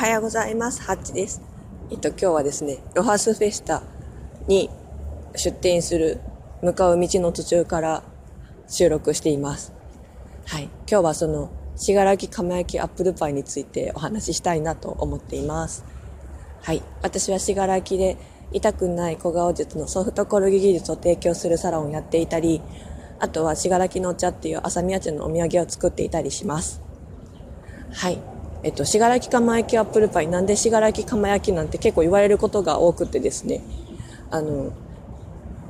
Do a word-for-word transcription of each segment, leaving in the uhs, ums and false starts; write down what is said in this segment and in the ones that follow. おはようございます。ハッチです。えっと今日はですね、ロハスフェスタに出店する向かう道の途中から収録しています。はい、今日はその信楽窯焼きアップルパイについてお話ししたいなと思っています。はい、私は信楽で痛くない小顔術のソフトコルギ技術を提供するサロンをやっていたり、あとは信楽のお茶っていう朝宮地のお土産を作っていたりします。はい、えっと信楽窯焼きアップルパイ、なんで信楽窯焼きなんて結構言われることが多くてですね、あの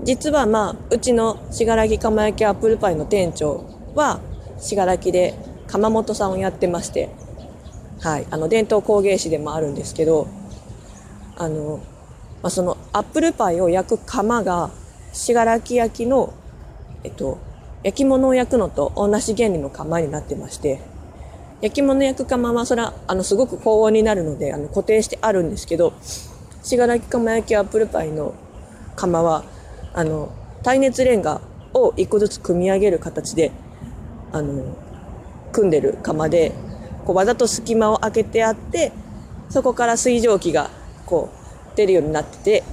実はまあうちの信楽窯焼きアップルパイの店長は信楽で窯元さんをやってまして、はい、あの伝統工芸士でもあるんですけど、あの、まあ、そのアップルパイを焼く窯が信楽焼の、えっと、焼き物を焼くのと同じ原理の窯になってまして、焼き物焼く窯はそれはあのすごく高温になるのであの固定してあるんですけど、信楽窯焼きアップルパイの窯はあの耐熱レンガを一個ずつ組み上げる形であの組んでる窯で、こうわざと隙間を開けてあって、そこから水蒸気がこう出るようになってて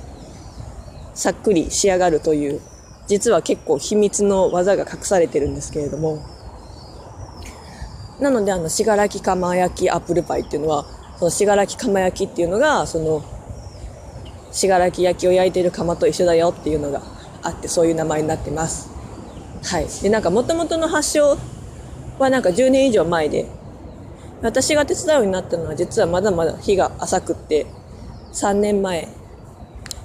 さっくり仕上がるという、実は結構秘密の技が隠されてるんですけれども、なのであの信楽窯焼きアップルパイっていうのは、その信楽窯焼きっていうのがその信楽焼きを焼いてる窯と一緒だよっていうのがあって、そういう名前になってます。はい。でなんか元々の発祥はなんかじゅうねん以上前で、私が手伝うようになったのは実はまだまだ日が浅くって、さんねんまえ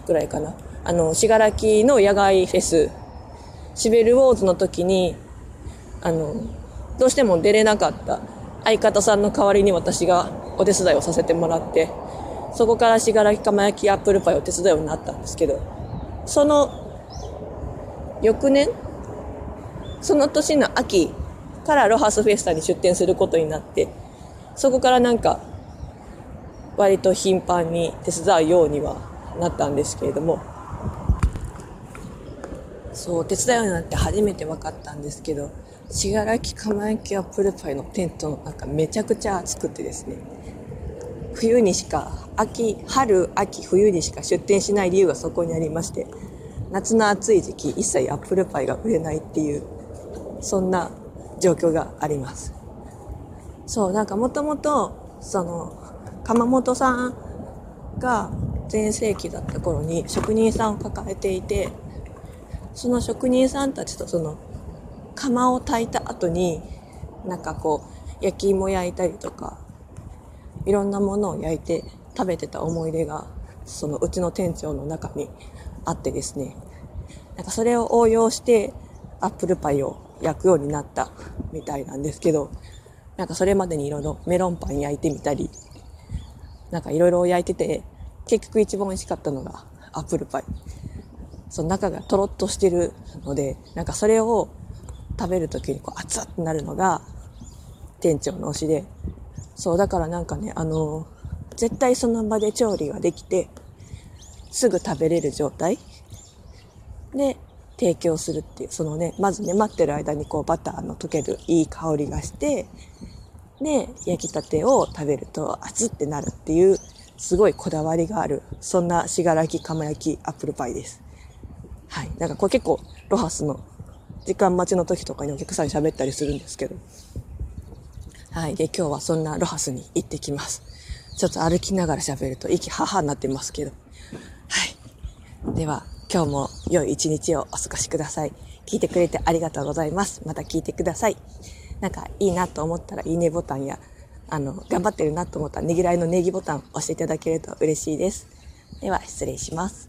ぐらいかな、あの信楽の野外フェスシベルウォーズの時にあのどうしても出れなかった相方さんの代わりに私がお手伝いをさせてもらって、そこから信楽窯焼きアップルパイを手伝うようになったんですけど、その翌年、その年の秋からロハスフェスタに出店することになって、そこからなんか割と頻繁に手伝うようにはなったんですけれども、そう手伝うようになって初めて分かったんですけど、信楽窯焼きアップルパイのテントの中めちゃくちゃ暑くてですね、冬にしか秋春秋冬にしか出店しない理由がそこにありまして、夏の暑い時期一切アップルパイが売れないっていう、そんな状況があります。そうなんかもともとその窯元さんが全盛期だった頃に職人さんを抱えていて、その職人さんたちとその窯を炊いた後になんかこう焼き芋焼いたりとかいろんなものを焼いて食べてた思い出がそのうちの店長の中にあってですね、なんかそれを応用してアップルパイを焼くようになったみたいなんですけど、なんかそれまでにいろいろメロンパン焼いてみたり、なんかいろいろ焼いてて、結局一番美味しかったのがアップルパイ。その中がトロッとしてるので、なんかそれを食べるときにこう熱ってなるのが店長の推しで、そうだからなんかね、あの絶対その場で調理ができてすぐ食べれる状態で提供するっていう、そのね、まずね待ってる間にこうバターの溶けるいい香りがして、で焼きたてを食べると熱ってなるっていう、すごいこだわりがある、そんな信楽窯焼きアップルパイです。はい。なんかこれ結構ロハスの時間待ちの時とかにお客さんに喋ったりするんですけど、はい。で今日はそんなロハスに行ってきます。ちょっと歩きながら喋ると息ははになってますけど、はい。では今日も良い一日をお過ごしください。聞いてくれてありがとうございます。また聞いてください。なんかいいなと思ったらいいねボタンや、あの、頑張ってるなと思ったらねぎらいのネギボタンを押していただけると嬉しいです。では失礼します。